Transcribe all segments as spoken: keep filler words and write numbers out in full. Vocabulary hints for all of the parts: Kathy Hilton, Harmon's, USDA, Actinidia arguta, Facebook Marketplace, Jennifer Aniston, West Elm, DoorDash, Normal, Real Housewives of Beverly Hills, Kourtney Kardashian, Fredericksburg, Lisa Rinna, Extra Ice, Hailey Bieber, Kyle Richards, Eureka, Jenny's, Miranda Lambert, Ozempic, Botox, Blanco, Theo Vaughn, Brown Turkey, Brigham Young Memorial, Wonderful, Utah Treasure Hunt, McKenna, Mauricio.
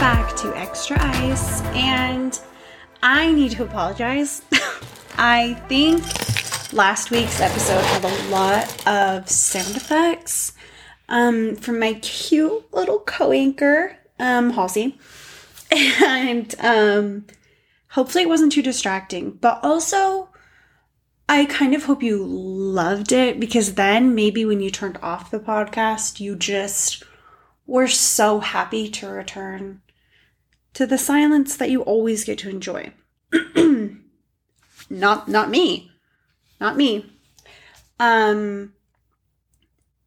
back to Extra Ice, and I need to apologize. I think last week's episode had a lot of sound effects um, from my cute little co-anchor, um, Halsey, and um, hopefully it wasn't too distracting, but also I kind of hope you loved it, because then maybe when you turned off the podcast, you just were so happy to return to the silence that you always get to enjoy. Not, not me. Not me. Um,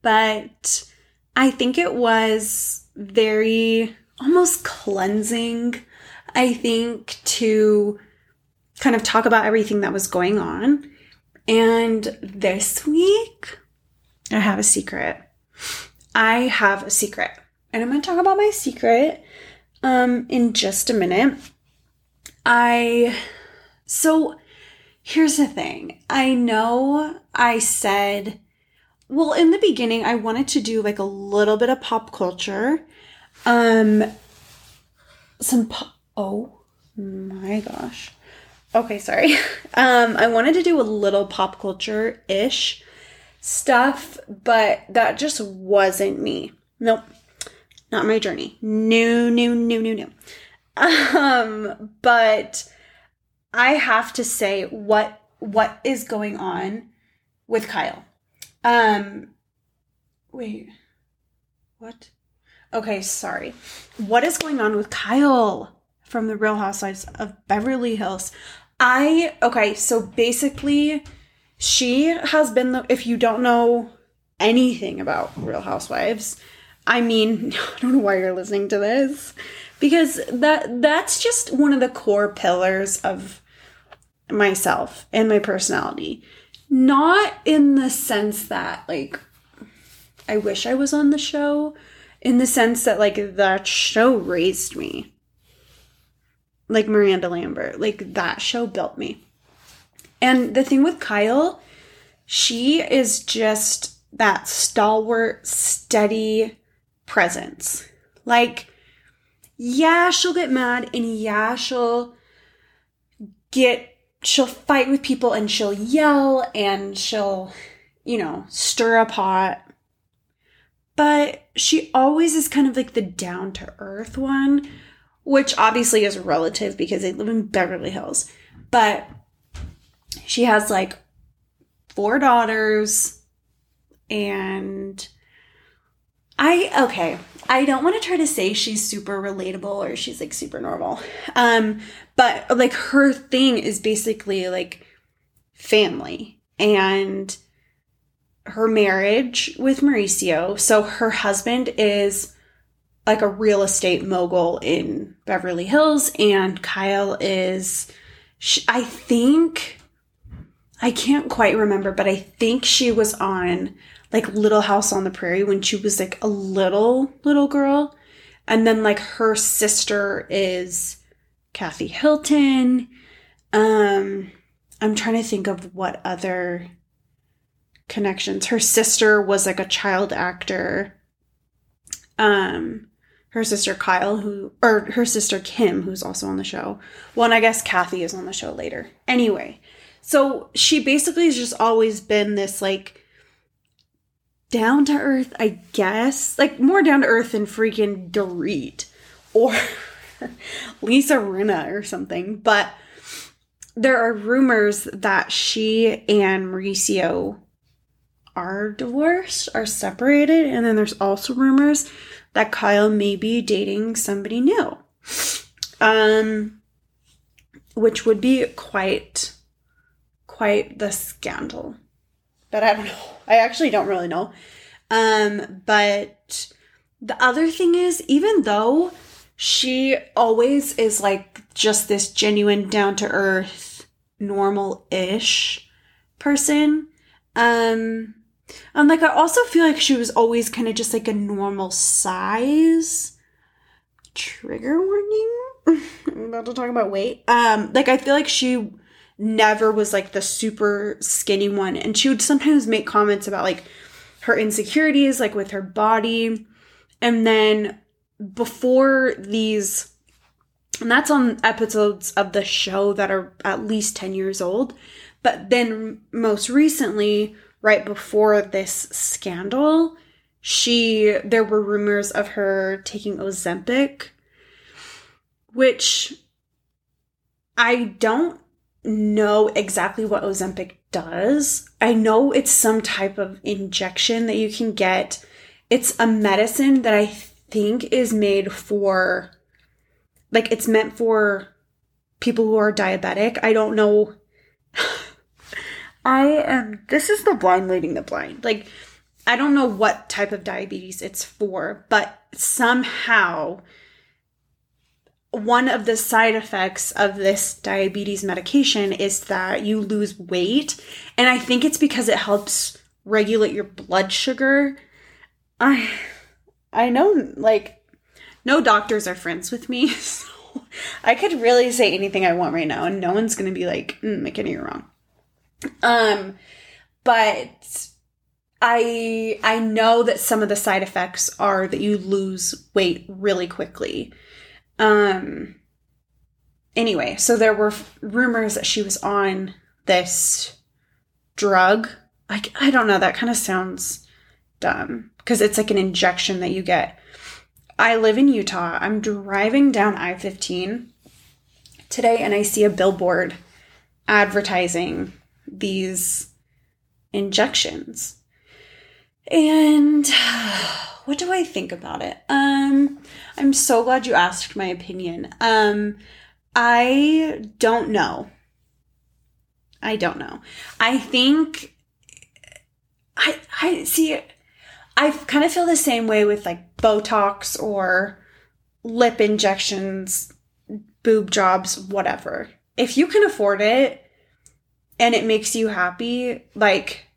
but I think it was very almost cleansing, I think, to kind of talk about everything that was going on. And this week, I have a secret. I have a secret. And I'm going to talk about my secret um, in just a minute. I... So... Here's the thing. I know I said, well, in the beginning, I wanted to do like a little bit of pop culture. Um, some pop, oh my gosh. Okay, sorry. Um, I wanted to do a little pop culture-ish stuff, but that just wasn't me. Nope. Not my journey. No, no, no, no, no. Um, but... I have to say what what is going on with Kyle. Um, wait, what? Okay, sorry. What is going on with Kyle from the Real Housewives of Beverly Hills? I, okay, so basically she has been, the, if you don't know anything about Real Housewives, I mean, I don't know why you're listening to this, because that that's just one of the core pillars of myself and my personality. Not in the sense that, like, I wish I was on the show, in the sense that, like, that show raised me. Like Miranda Lambert, like, that show built me. And the thing with Kyle, she is just that stalwart, steady presence. Like, yeah, she'll get mad, and yeah, she'll get, she'll fight with people, and she'll yell, and she'll, you know, stir a pot. But she always is kind of like the down-to-earth one, which obviously is relative because they live in Beverly Hills. But she has like four daughters, and I, okay, I don't want to try to say she's super relatable or she's, like, super normal. Um, but, like, her thing is basically, like, family and her marriage with Mauricio. So her husband is, like, a real estate mogul in Beverly Hills, and Kyle is, she, I think, I can't quite remember, but I think she was on, like, Little House on the Prairie when she was, like, a little, little girl. And then, like, her sister is Kathy Hilton. Um, I'm trying to think of what other connections. Her sister was, like, a child actor. Um, her sister Kyle, who, or her sister Kim, who's also on the show. Well, and I guess Kathy is on the show later. Anyway, so she basically has just always been this, like, down to earth, I guess. Like, more down to earth than freaking Dorit or Lisa Rinna or something. But there are rumors that she and Mauricio are divorced, are separated. And then there's also rumors that Kyle may be dating somebody new. Um, which would be quite, quite the scandal. But I don't know. I actually don't really know. Um, but the other thing is, even though she always is, like, just this genuine, down-to-earth, normal-ish person, um, and, like, I also feel like she was always kind of just, like, a normal size. Trigger warning. I'm about to talk about weight. Um, like, I feel like she never was, like, the super skinny one. And she would sometimes make comments about, like, her insecurities, like, with her body. And then before these, and that's on episodes of the show that are at least ten years old, but then most recently, right before this scandal, she, there were rumors of her taking Ozempic, which I don't know exactly what Ozempic does. I know it's some type of injection that you can get. It's a medicine that I think is made for, like, it's meant for people who are diabetic. I don't know. I am, this is the blind leading the blind. Like, I don't know what type of diabetes it's for, but somehow one of the side effects of this diabetes medication is that you lose weight. And I think it's because it helps regulate your blood sugar. I I know, like, no doctors are friends with me. So I could really say anything I want right now. And no one's going to be like, mm, McKinney, you're wrong. Um, but I I know that some of the side effects are that you lose weight really quickly. Um, anyway, so there were f- rumors that she was on this drug. Like, I don't know, that kind of sounds dumb because it's like an injection that you get. I live in Utah. I'm driving down I fifteen today and I see a billboard advertising these injections. And what do I think about it? Um, I'm so glad you asked my opinion. Um, I don't know. I don't know. I think I I see I kind of feel the same way with like Botox or lip injections, boob jobs, whatever. If you can afford it and it makes you happy, like,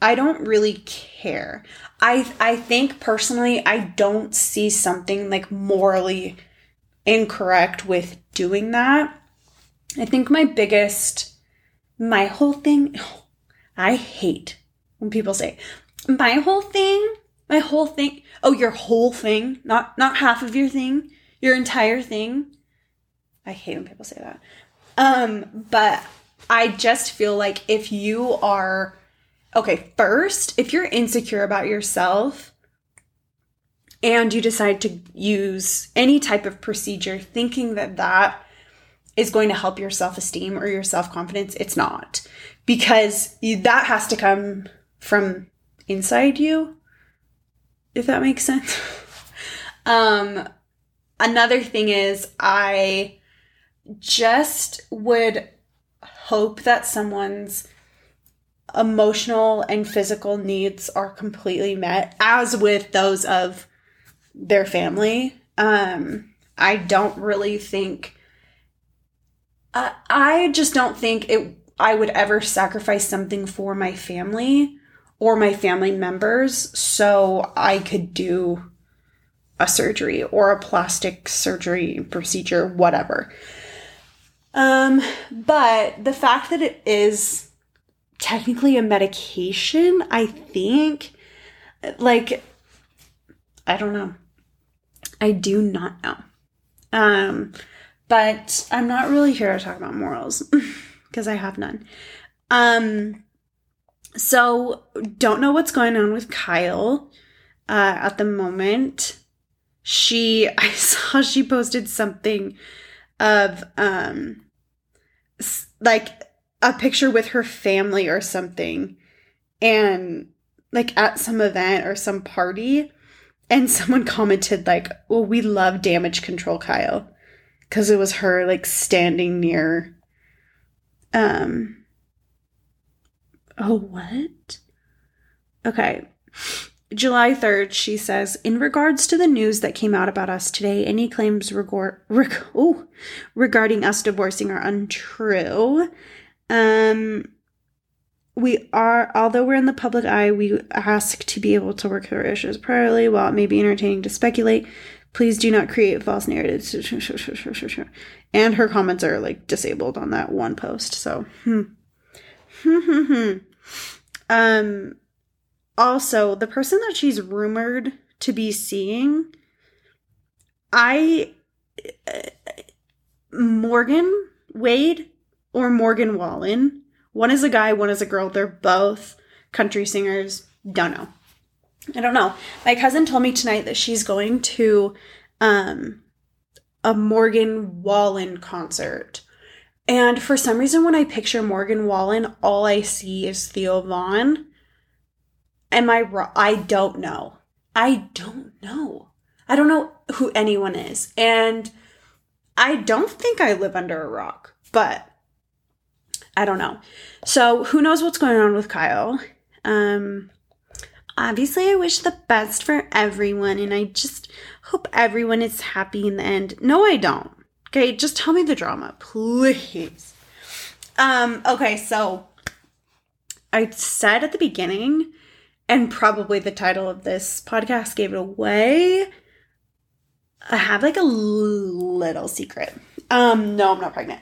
I don't really care. I I think personally, I don't see something like morally incorrect with doing that. I think my biggest, my whole thing, I hate when people say, my whole thing, my whole thing, oh, your whole thing, not not half of your thing, your entire thing. I hate when people say that. Um, but I just feel like if you are, okay, first, if you're insecure about yourself and you decide to use any type of procedure thinking that that is going to help your self-esteem or your self-confidence, it's not. Because you, that has to come from inside you, if that makes sense. um, another thing is I just would hope that someone's emotional and physical needs are completely met, as with those of their family. Um, I don't really think, uh, I just don't think it, I would ever sacrifice something for my family or my family members so I could do a surgery or a plastic surgery procedure, whatever. Um, but the fact that it is technically a medication, I think, like, I don't know. I do not know. Um, but I'm not really here to talk about morals because I have none. Um, so don't know what's going on with Kyle, uh, at the moment. She, I saw she posted something of, um, like, a picture with her family or something, and like at some event or some party, and someone commented like, well, we love damage control Kyle, because it was her like standing near um oh what okay July third, she says, in regards to the news that came out about us today, any claims regor- reg- oh, regarding us divorcing are untrue. Um, we are, although we're in the public eye, we ask to be able to work through issues priorly. While it may be entertaining to speculate, please do not create false narratives. And her comments are like disabled on that one post. So, hmm. um, also the person that she's rumored to be seeing I, uh, Morgan Wade or Morgan Wallen. One is a guy, one is a girl. They're both country singers. Don't know. I don't know. My cousin told me tonight that she's going to um, a Morgan Wallen concert. And for some reason, when I picture Morgan Wallen, all I see is Theo Vaughn. Am I wrong? I don't know. I don't know. I don't know who anyone is. And I don't think I live under a rock, but I don't know. So who knows what's going on with Kyle? Um, obviously, I wish the best for everyone, and I just hope everyone is happy in the end. No, I don't. Okay, just tell me the drama, please. Um, okay, so I said at the beginning, and probably the title of this podcast gave it away, I have like a little secret. Um, no, I'm not pregnant.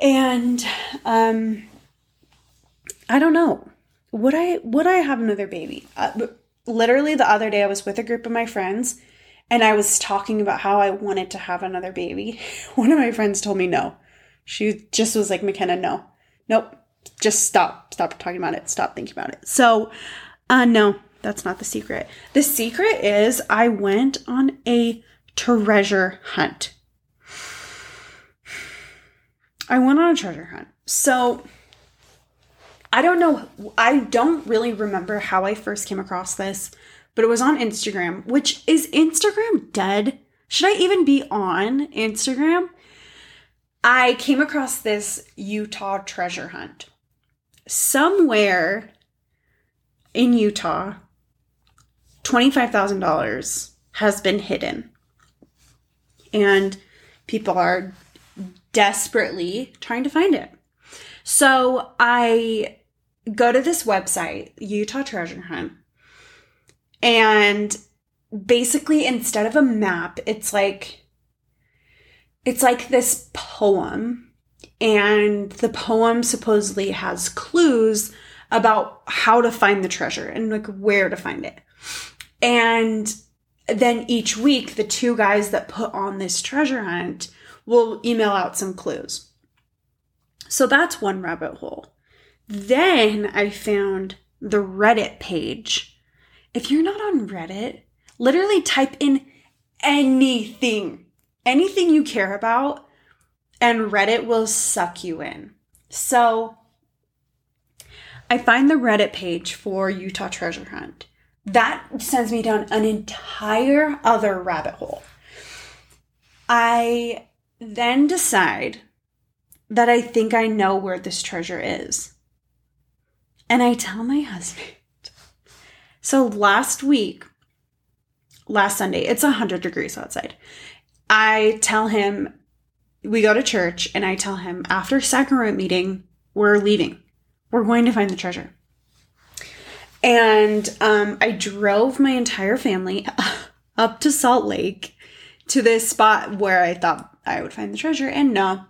And um, I don't know. Would I, would I have another baby? Uh, literally the other day I was with a group of my friends and I was talking about how I wanted to have another baby. One of my friends told me no. She just was like, McKenna, no. Nope. Just stop. Stop talking about it. Stop thinking about it. So, uh, no, that's not the secret. The secret is I went on a treasure hunt. I went on a treasure hunt. So I don't know. I don't really remember how I first came across this, but it was on Instagram, which is Instagram dead? Should I even be on Instagram? I came across this Utah treasure hunt. Somewhere in Utah, twenty-five thousand dollars has been hidden. And people are desperately trying to find it. So I go to this website, Utah Treasure Hunt, and basically instead of a map, it's like, it's like this poem, and the poem supposedly has clues about how to find the treasure and like where to find it. And then each week, the two guys that put on this treasure hunt will email out some clues. So that's one rabbit hole. Then I found the Reddit page. If you're not on Reddit, literally type in anything, anything you care about, and Reddit will suck you in. So I find the Reddit page for Utah Treasure Hunt. That sends me down an entire other rabbit hole. I then decide that I think I know where this treasure is. And I tell my husband. So last week, last Sunday, it's one hundred degrees outside. I tell him, we go to church, and I tell him, after sacrament meeting, we're leaving. We're going to find the treasure. And um, I drove my entire family up to Salt Lake to this spot where I thought I would find the treasure, and no.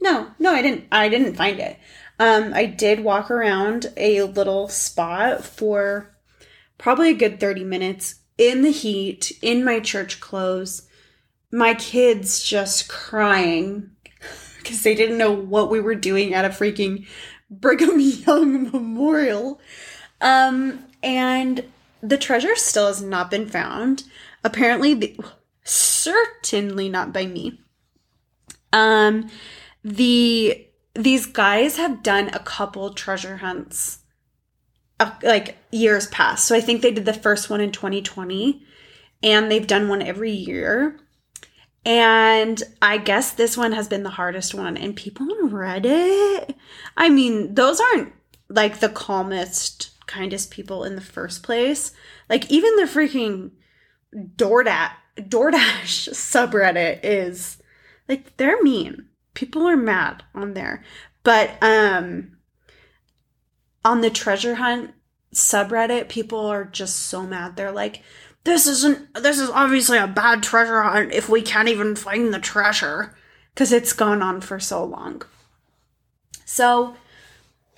No, no, I didn't. I didn't find it. Um, I did walk around a little spot for probably a good thirty minutes in the heat, in my church clothes, my kids just crying because they didn't know what we were doing at a freaking Brigham Young Memorial. Um, and the treasure still has not been found. Apparently, the, certainly not by me. Um... The these guys have done a couple treasure hunts uh, like years past. So I think they did the first one in twenty twenty, and they've done one every year. And I guess this one has been the hardest one. And people on Reddit, I mean, those aren't like the calmest, kindest people in the first place. Like even the freaking DoorDash, DoorDash subreddit is like, they're mean. People are mad on there. But um, on the treasure hunt subreddit, people are just so mad. They're like, this isn't, this is obviously a bad treasure hunt if we can't even find the treasure. Because it's gone on for so long. So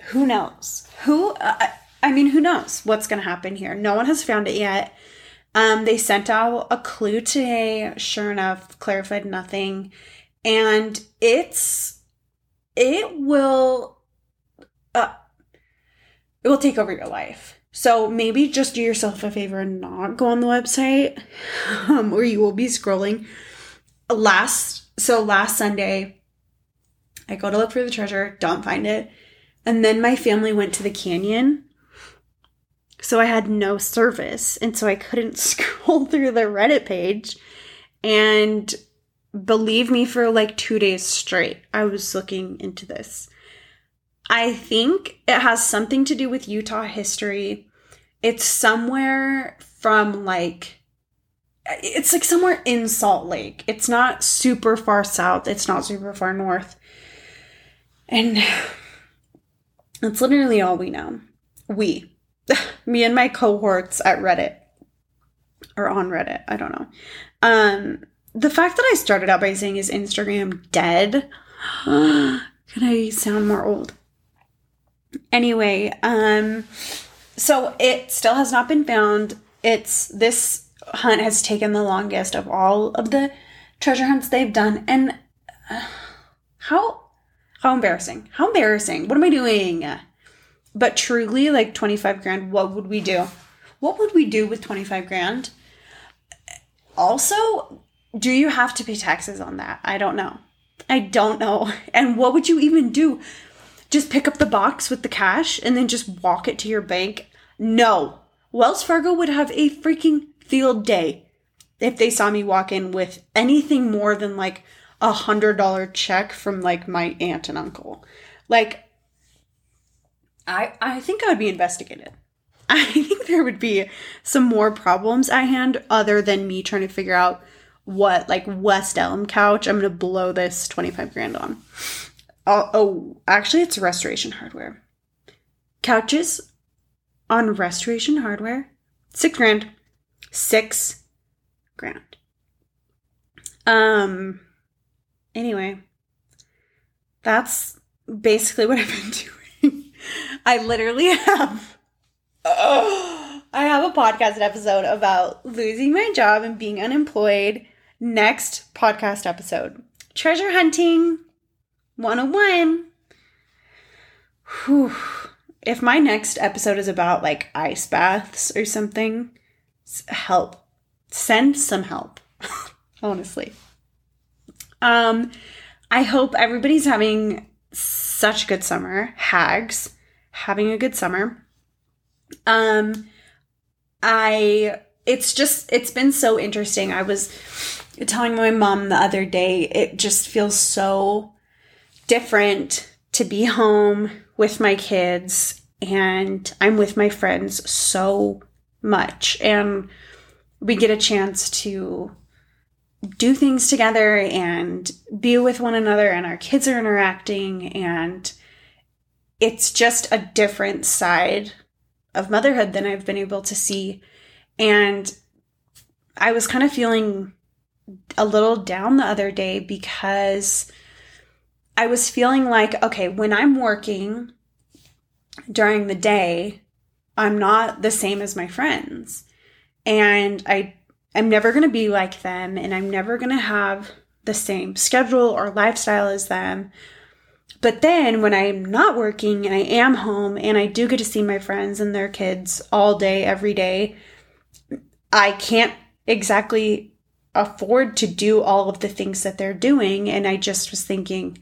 who knows? Who, uh, I mean, who knows what's going to happen here? No one has found it yet. Um, they sent out a clue today. Sure enough, clarified nothing. And it's, it will, uh, it will take over your life. So maybe just do yourself a favor and not go on the website, um, or you will be scrolling. Last, so last Sunday, I go to look for the treasure, don't find it. And then my family went to the canyon. So I had no service, and so I couldn't scroll through the Reddit page. And believe me, for like two days straight, I was looking into this. I think it has something to do with Utah history. It's somewhere from like, it's like somewhere in Salt Lake. It's not super far south. It's not super far north. And that's literally all we know. We. Me and my cohorts at Reddit, or on Reddit, I don't know. Um, the fact that I started out by saying, is Instagram dead? Can I sound more old? Anyway, um, so it still has not been found. It's, this hunt has taken the longest of all of the treasure hunts they've done. And uh, how, how embarrassing. How embarrassing. What am I doing? But truly, like twenty-five grand, what would we do? What would we do with twenty-five grand? Also, do you have to pay taxes on that? I don't know. I don't know. And what would you even do? Just pick up the box with the cash and then just walk it to your bank? No. Wells Fargo would have a freaking field day if they saw me walk in with anything more than like a one hundred dollars check from like my aunt and uncle. Like, I, I think I would be investigated. I think there would be some more problems at hand other than me trying to figure out what, like, West Elm couch I'm going to blow this twenty-five grand on. Oh, oh, actually, it's Restoration Hardware. Couches on Restoration Hardware, six grand. Six grand. Um, anyway, that's basically what I've been doing. I literally have, oh, I have a podcast episode about losing my job and being unemployed. Next podcast episode, treasure hunting one oh one. Whew. If my next episode is about like ice baths or something, help. Send some help. Honestly. Um, I hope everybody's having such good summer. Hags. Having a good summer. Um, I, it's just, it's been so interesting. I was telling my mom the other day, it just feels so different to be home with my kids, and I'm with my friends so much, and we get a chance to do things together and be with one another, and our kids are interacting, and it's just a different side of motherhood than I've been able to see. And I was kind of feeling a little down the other day because I was feeling like, okay, when I'm working during the day, I'm not the same as my friends, and I I'm never going to be like them, and I'm never going to have the same schedule or lifestyle as them. But then when I'm not working and I am home and I do get to see my friends and their kids all day, every day, I can't exactly afford to do all of the things that they're doing. And I just was thinking,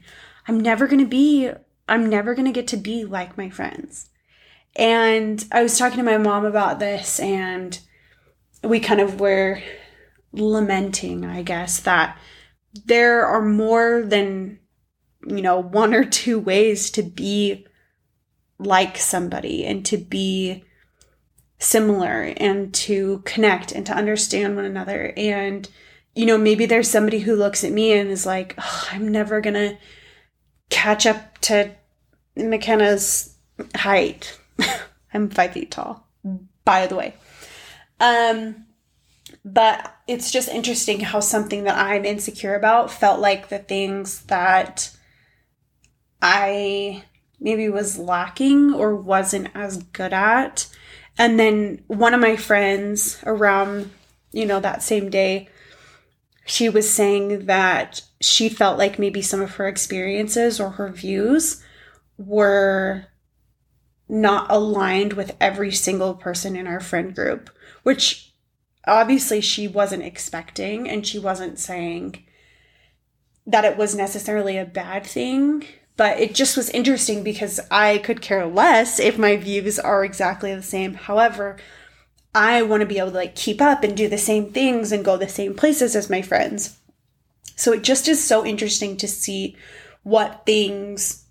I'm never going to be, I'm never going to get to be like my friends. And I was talking to my mom about this, and we kind of were lamenting, I guess, that there are more than, you know, one or two ways to be like somebody and to be similar and to connect and to understand one another. And, you know, maybe there's somebody who looks at me and is like, oh, I'm never going to catch up to McKenna's height. I'm five feet tall, by the way. Um, but it's just interesting how something that I'm insecure about felt like the things that I maybe was lacking or wasn't as good at. And then one of my friends around you know, that same day, she was saying that she felt like maybe some of her experiences or her views were not aligned with every single person in our friend group, which obviously she wasn't expecting, and she wasn't saying that it was necessarily a bad thing. But it just was interesting because I could care less if my views are exactly the same. However, I want to be able to like keep up and do the same things and go the same places as my friends. So it just is so interesting to see what things,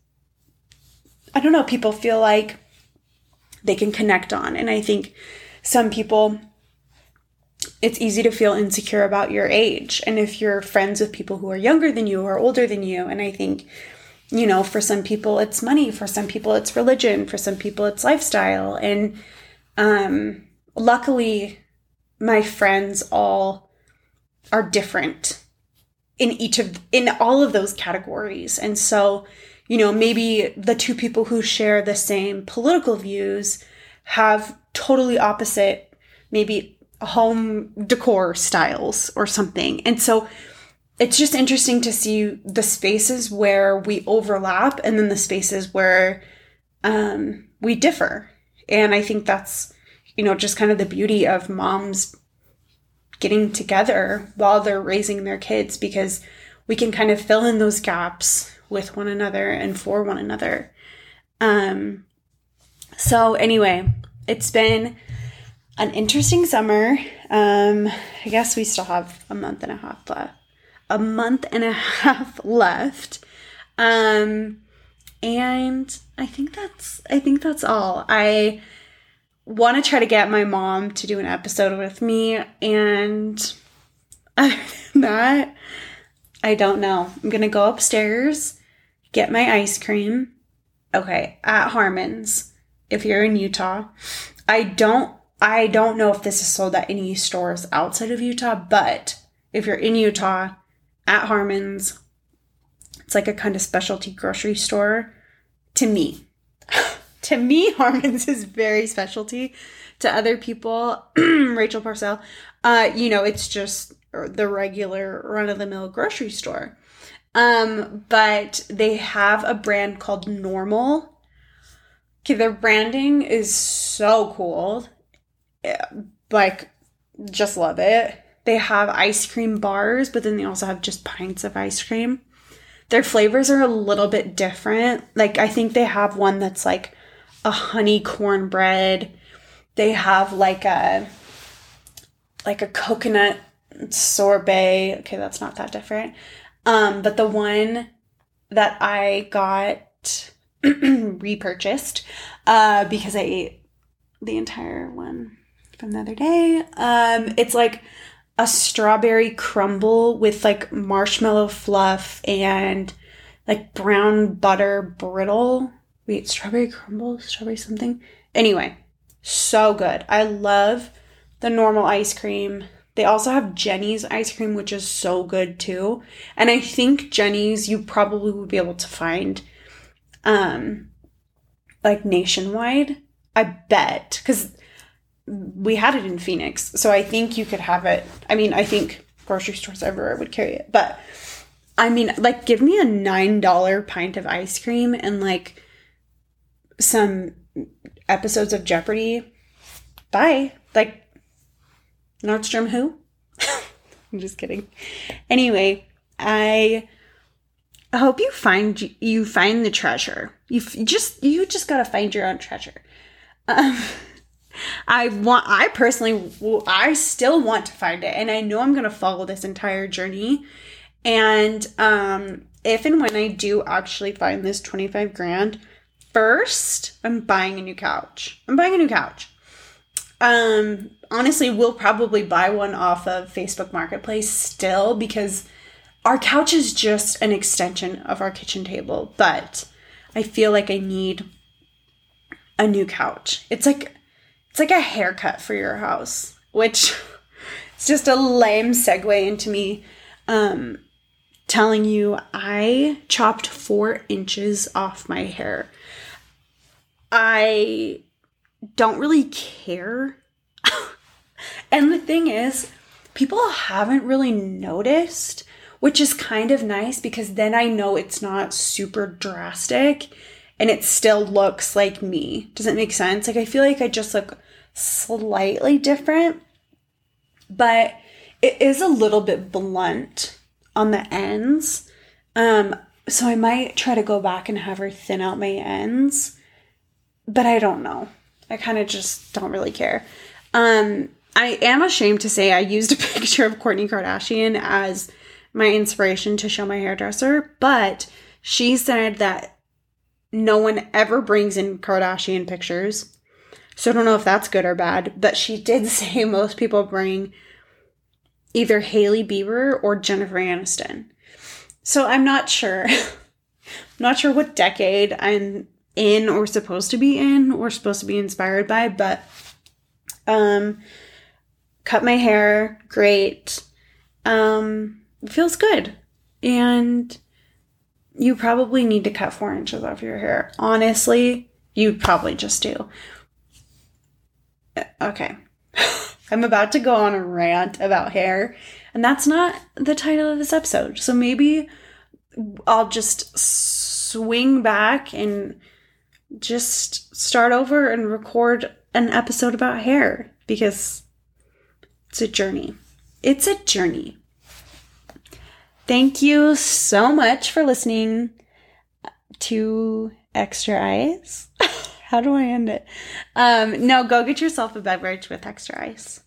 I don't know, people feel like they can connect on. And I think some people, it's easy to feel insecure about your age. And if you're friends with people who are younger than you or older than you, and I think, you know, for some people it's money, for some people it's religion, for some people it's lifestyle. And um, luckily my friends all are different in each of, in all of those categories. And so, you know, maybe the two people who share the same political views have totally opposite, maybe home decor styles or something. And so it's just interesting to see the spaces where we overlap and then the spaces where um, we differ. And I think that's, you know, just kind of the beauty of moms getting together while they're raising their kids, because we can kind of fill in those gaps with one another and for one another. Um, so anyway, it's been an interesting summer. Um, I guess we still have a month and a half left. A month and a half left. Um, and I think that's, I think that's all. I want to try to get my mom to do an episode with me. And other than that, I don't know. I'm going to go upstairs, get my ice cream. Okay. At Harmon's, if you're in Utah. I don't, I don't know if this is sold at any stores outside of Utah, but if you're in Utah, at Harmon's, it's like a kind of specialty grocery store. To me, to me, Harmon's is very specialty. To other people, Rachel Parcell, uh, you know, it's just the regular run-of-the-mill grocery store. Um, but they have a brand called Normal. Okay, their branding is so cool. Like, just love it. They have ice cream bars, but then they also have just pints of ice cream. Their flavors are a little bit different. Like, I think they have one that's like a honey cornbread. They have like a like a coconut sorbet. Okay, that's not that different. Um, but the one that I got repurchased uh, because I ate the entire one from the other day. Um, it's like a strawberry crumble with like marshmallow fluff and like brown butter brittle. Wait, strawberry crumble? Strawberry something? Anyway, so good. I love the Normal ice cream. They also have Jenny's ice cream, which is so good too. And I think Jenny's you probably would be able to find um, like nationwide. I bet. Because we had it in Phoenix, so I think you could have it. I mean, I think grocery stores everywhere would carry it. But, I mean, like, give me a nine dollar pint of ice cream and, like, some episodes of Jeopardy. Bye. Like, Nordstrom who? I'm just kidding. Anyway, I hope you find you find the treasure. You just, you just got to find your own treasure. Um... I want, I personally, I still want to find it. And I know I'm going to follow this entire journey. And um, if and when I do actually find this twenty-five grand, first, I'm buying a new couch. I'm buying a new couch. Um, honestly, we'll probably buy one off of Facebook Marketplace still, because our couch is just an extension of our kitchen table. But I feel like I need a new couch. It's like... It's like a haircut for your house, which it's just a lame segue into me um, telling you I chopped four inches off my hair. I don't really care. And the thing is, people haven't really noticed, which is kind of nice because then I know it's not super drastic and it still looks like me. Does it make sense? Like, I feel like I just look slightly different, but it is a little bit blunt on the ends. Um, so I might try to go back and have her thin out my ends, but I don't know. I kind of just don't really care. Um, I am ashamed to say I used a picture of Kourtney Kardashian as my inspiration to show my hairdresser, but she said that no one ever brings in Kardashian pictures. So I don't know if that's good or bad, but she did say most people bring either Hailey Bieber or Jennifer Aniston. So I'm not sure. I'm not sure what decade I'm in or supposed to be in or supposed to be inspired by, but um, cut my hair. Great. Um, it feels good. And you probably need to cut four inches off your hair. Honestly, you probably just do. Okay. I'm about to go on a rant about hair, and that's not the title of this episode. So maybe I'll just swing back and just start over and record an episode about hair, because it's a journey. It's a journey. Thank you so much for listening to Extra Ice. How do I end it? Um, no, go get yourself a beverage with Extra Ice.